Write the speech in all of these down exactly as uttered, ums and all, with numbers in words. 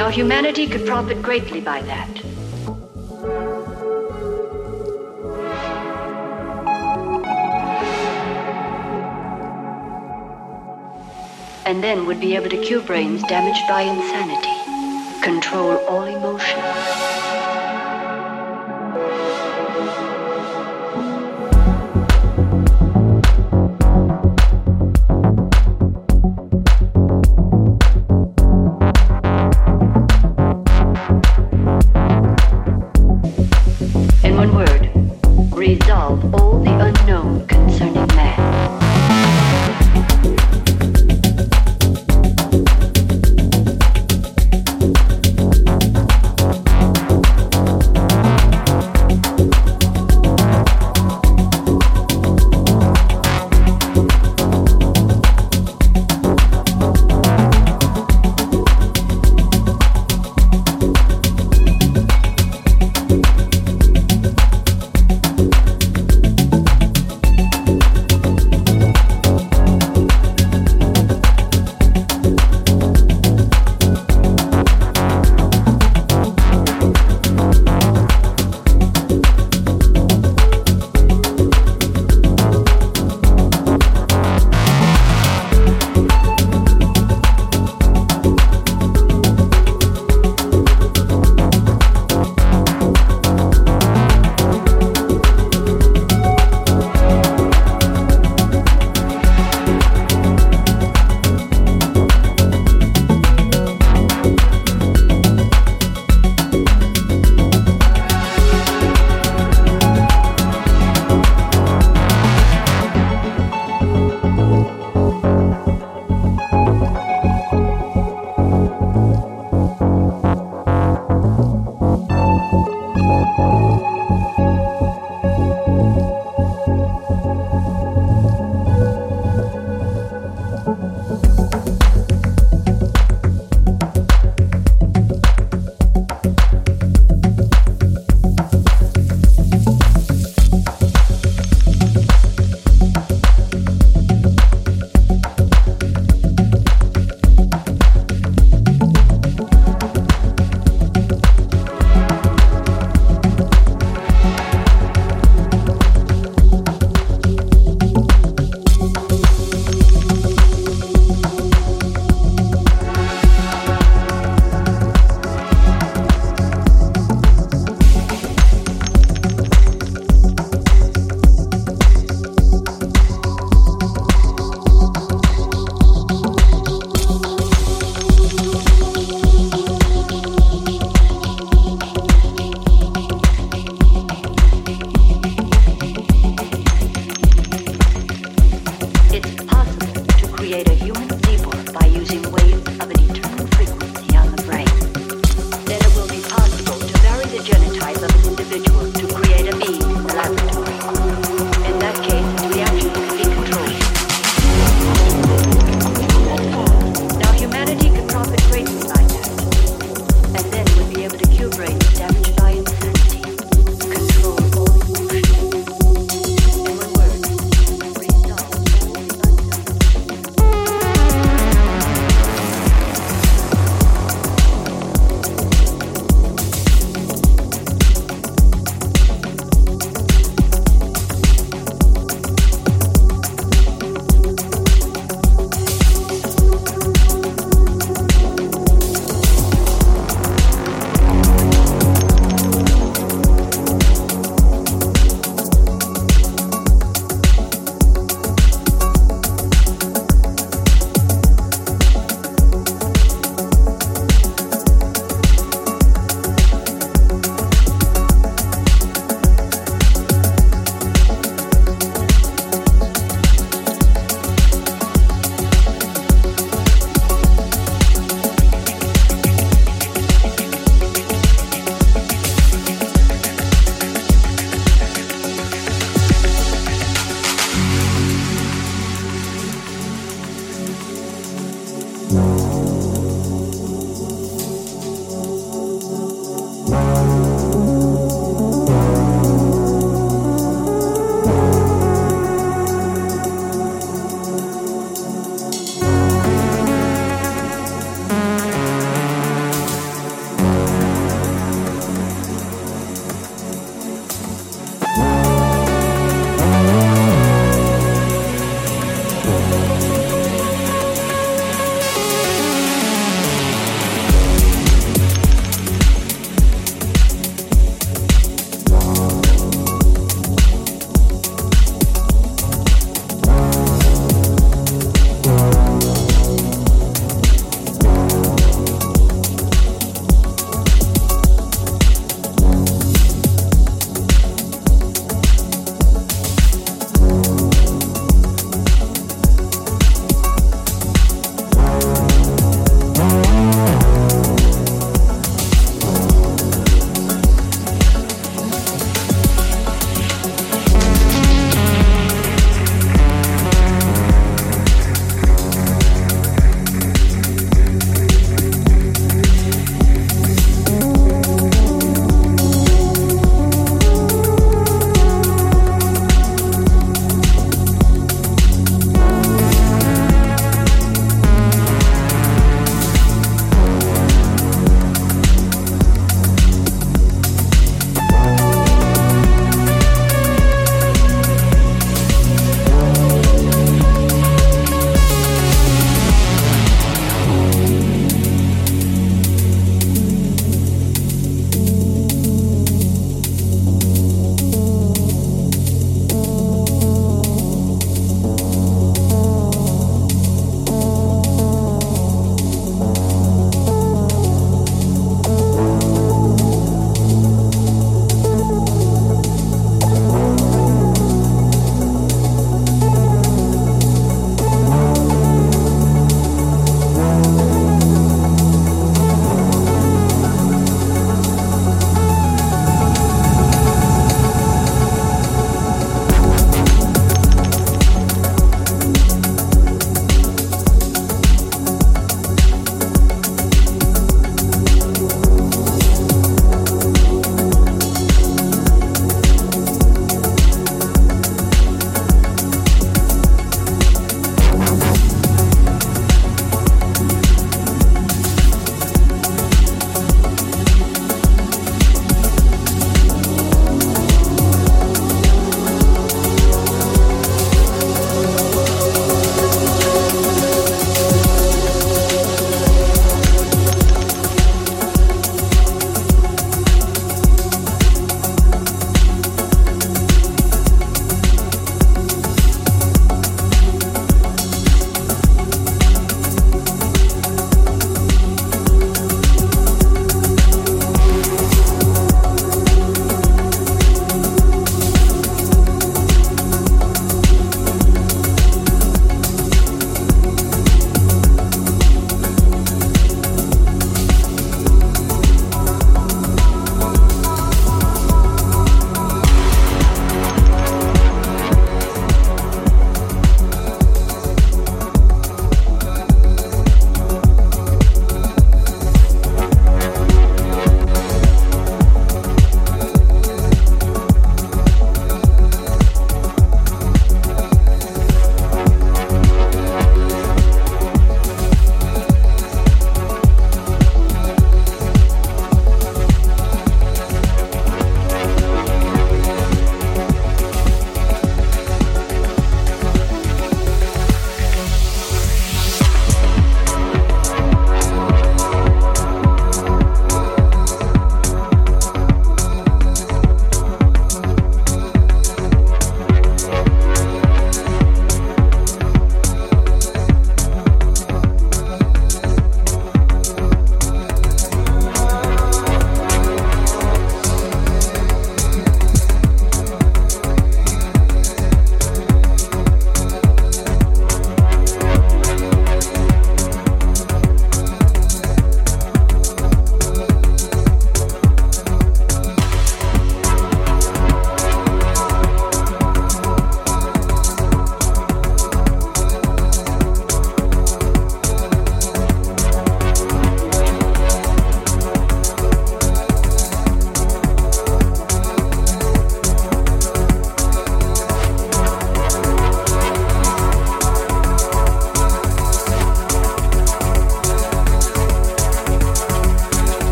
Now humanity could profit greatly by that. And then would be able to cure brains damaged by insanity, control all emotion.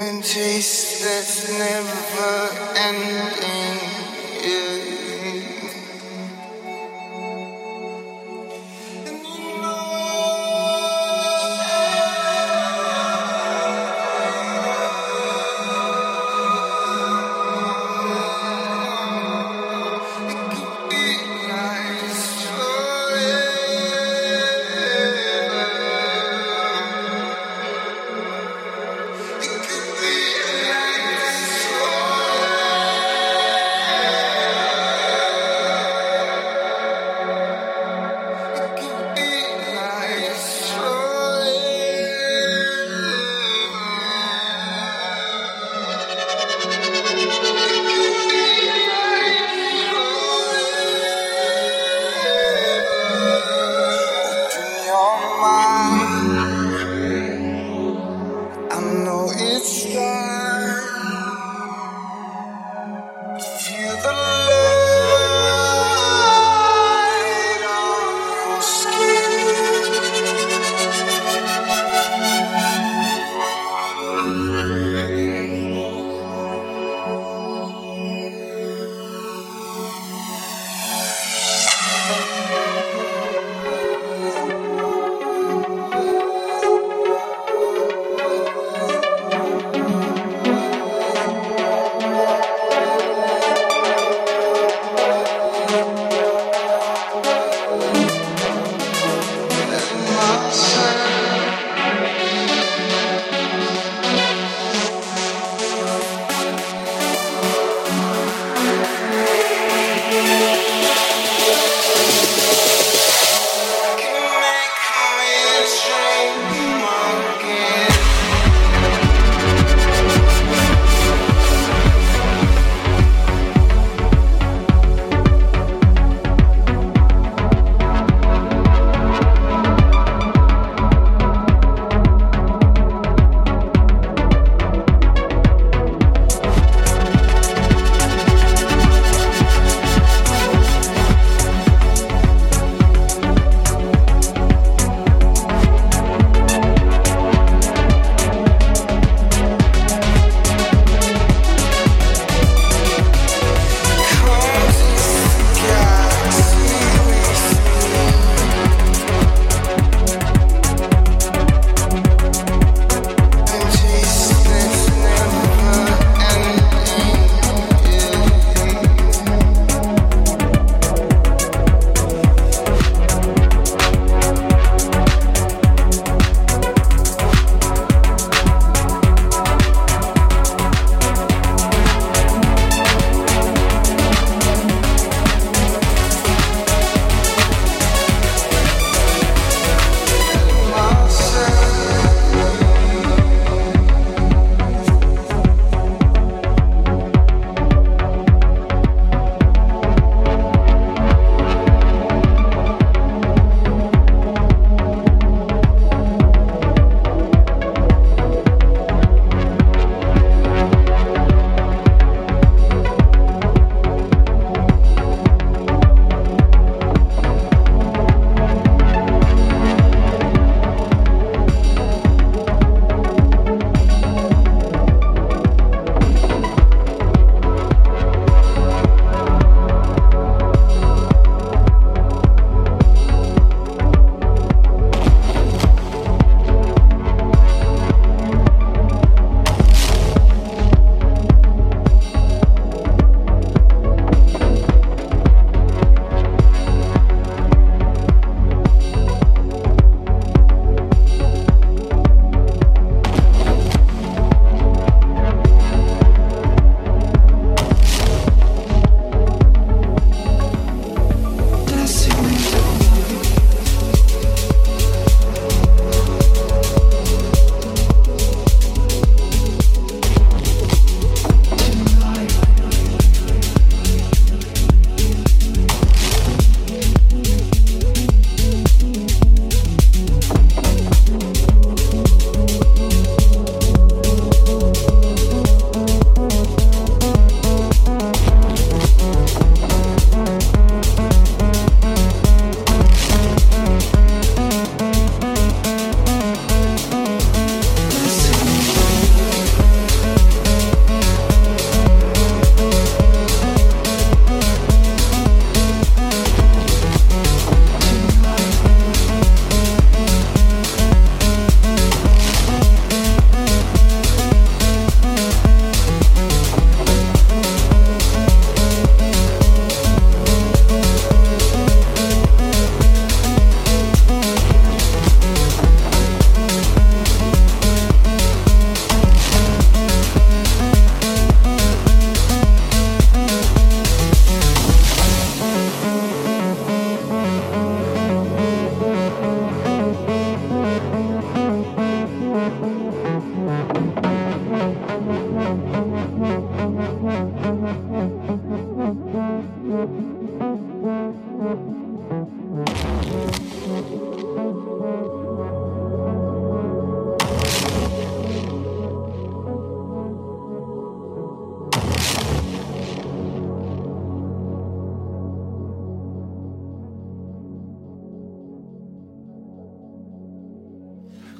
and chase that's never ending. Yeah. And you know it could be nice forever. Yeah.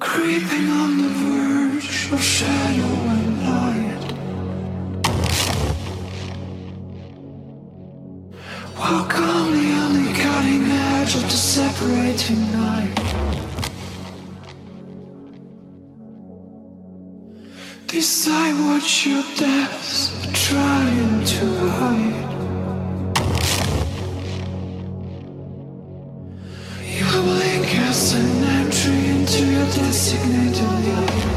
creeping on the verge of shadow and light, while calmly on the cutting edge of the separating night. Decide what your depths are trying to hide. Designated light.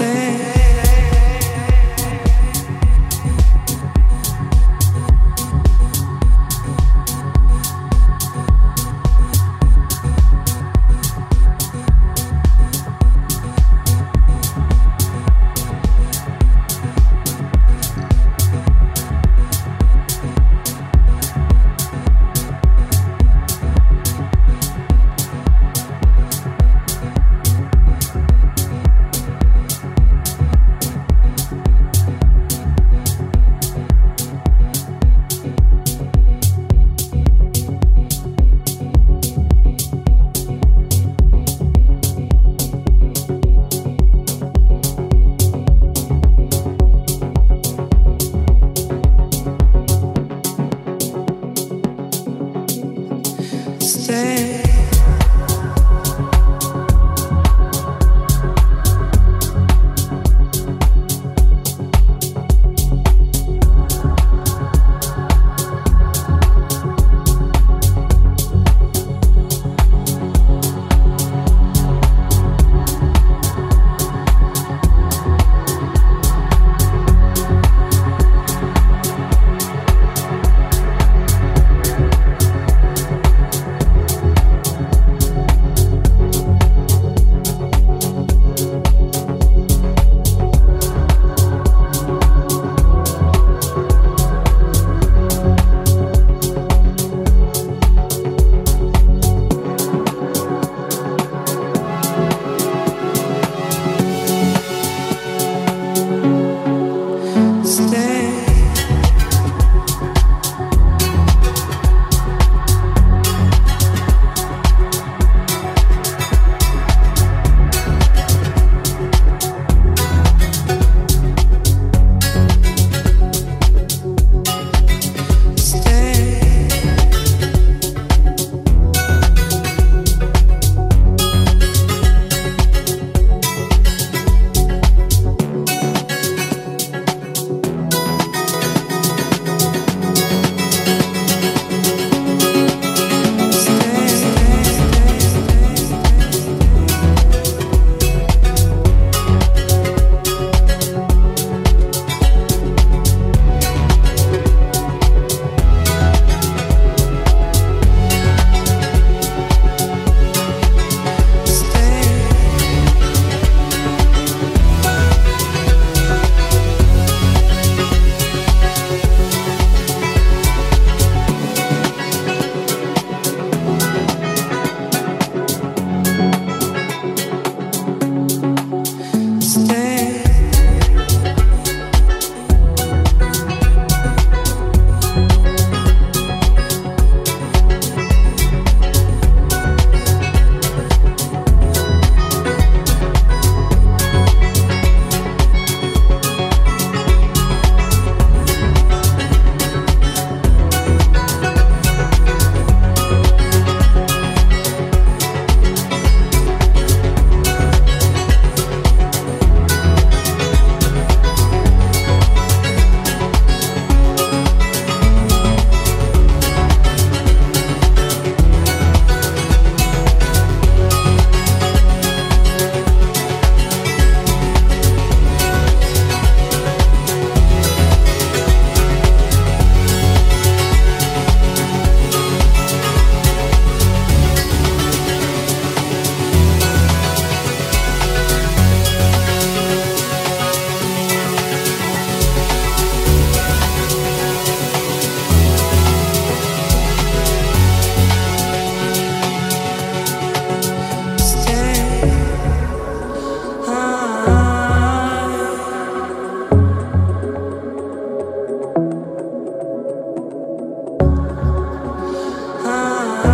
Ah,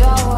Go.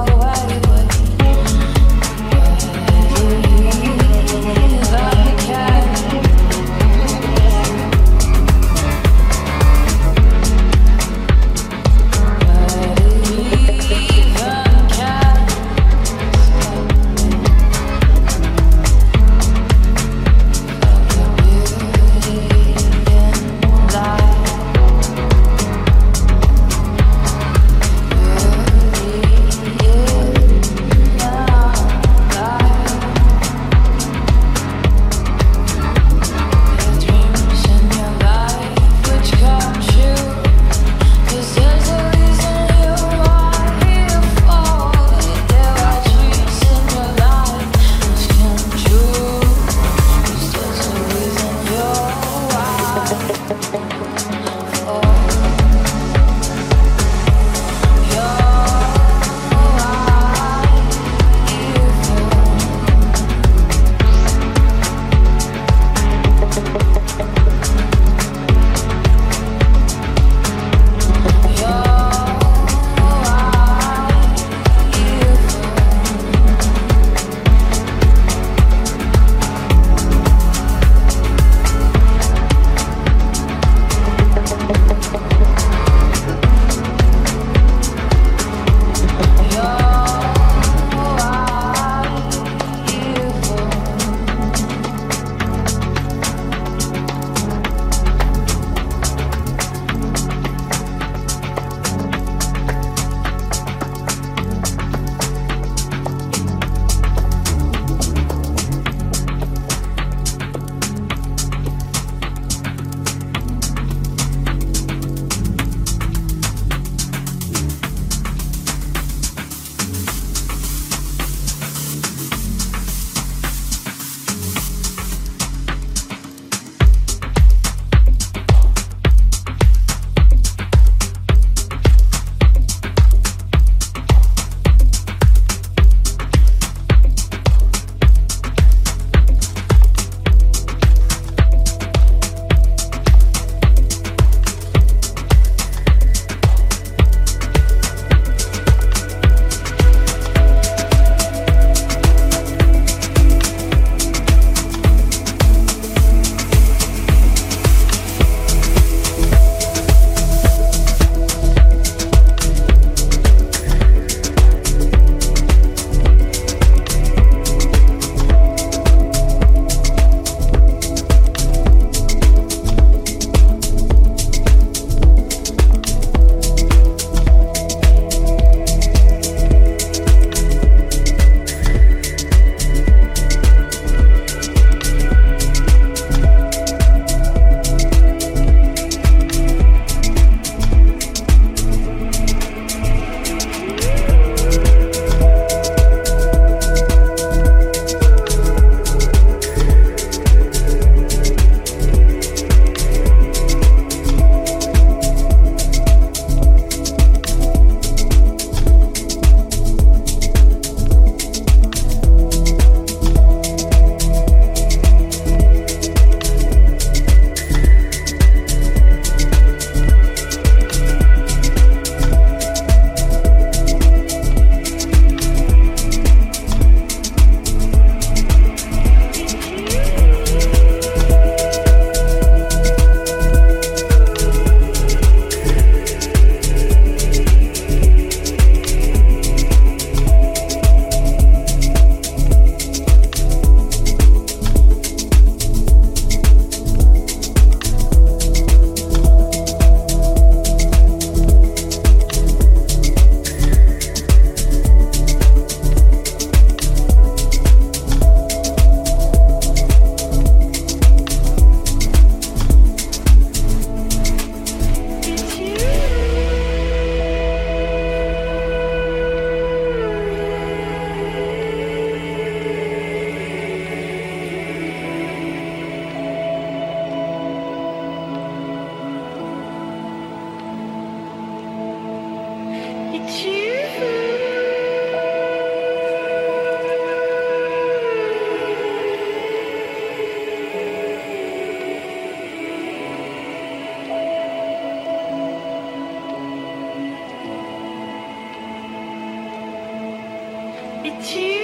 It's you.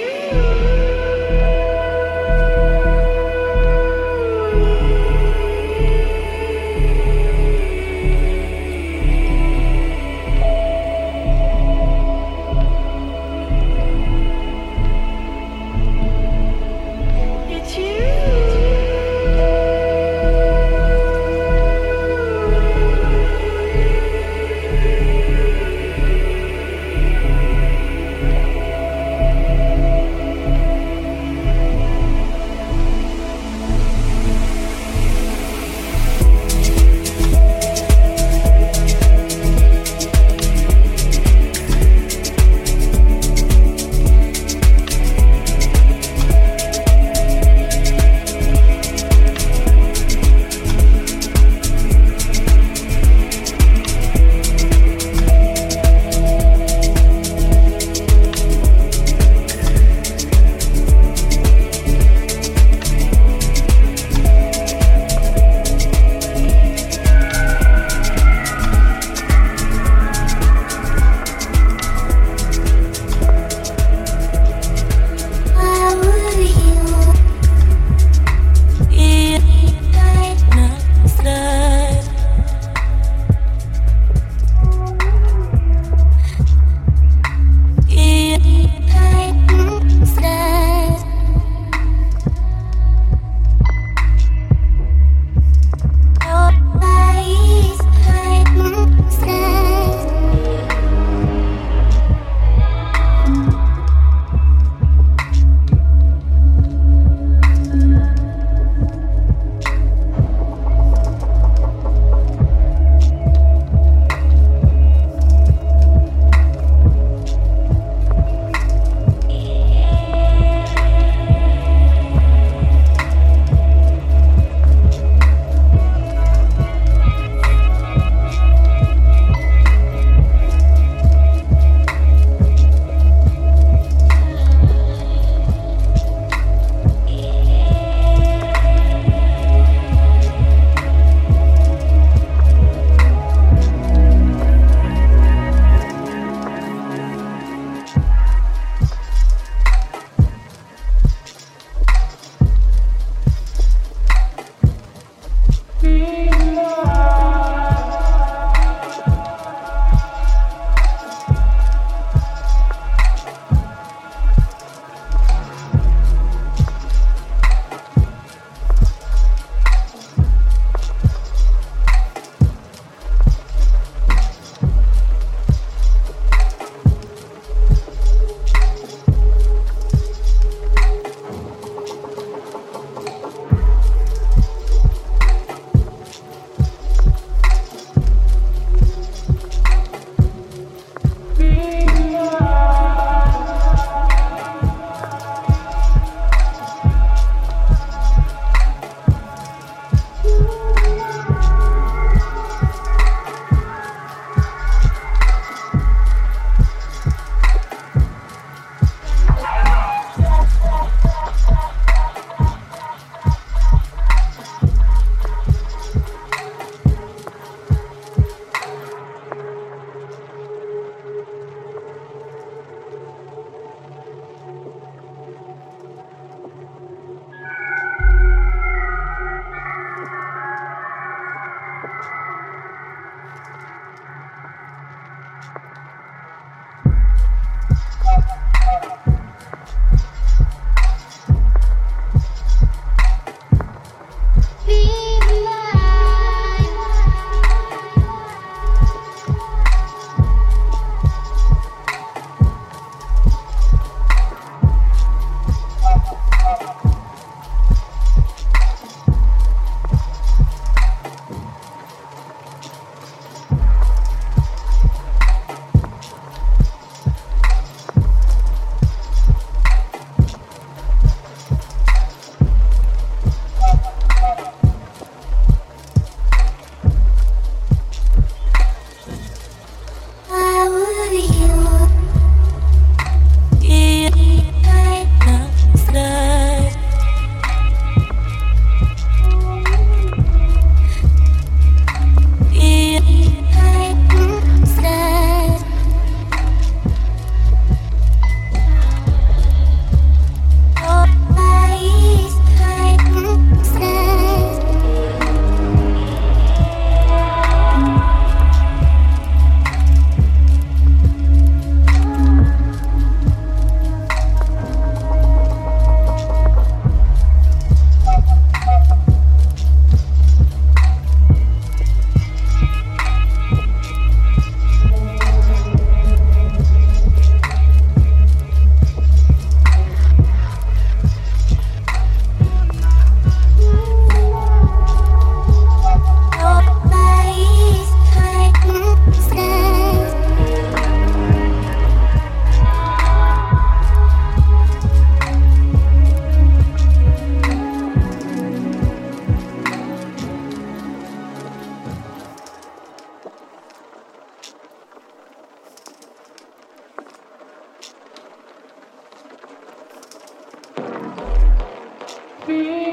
bir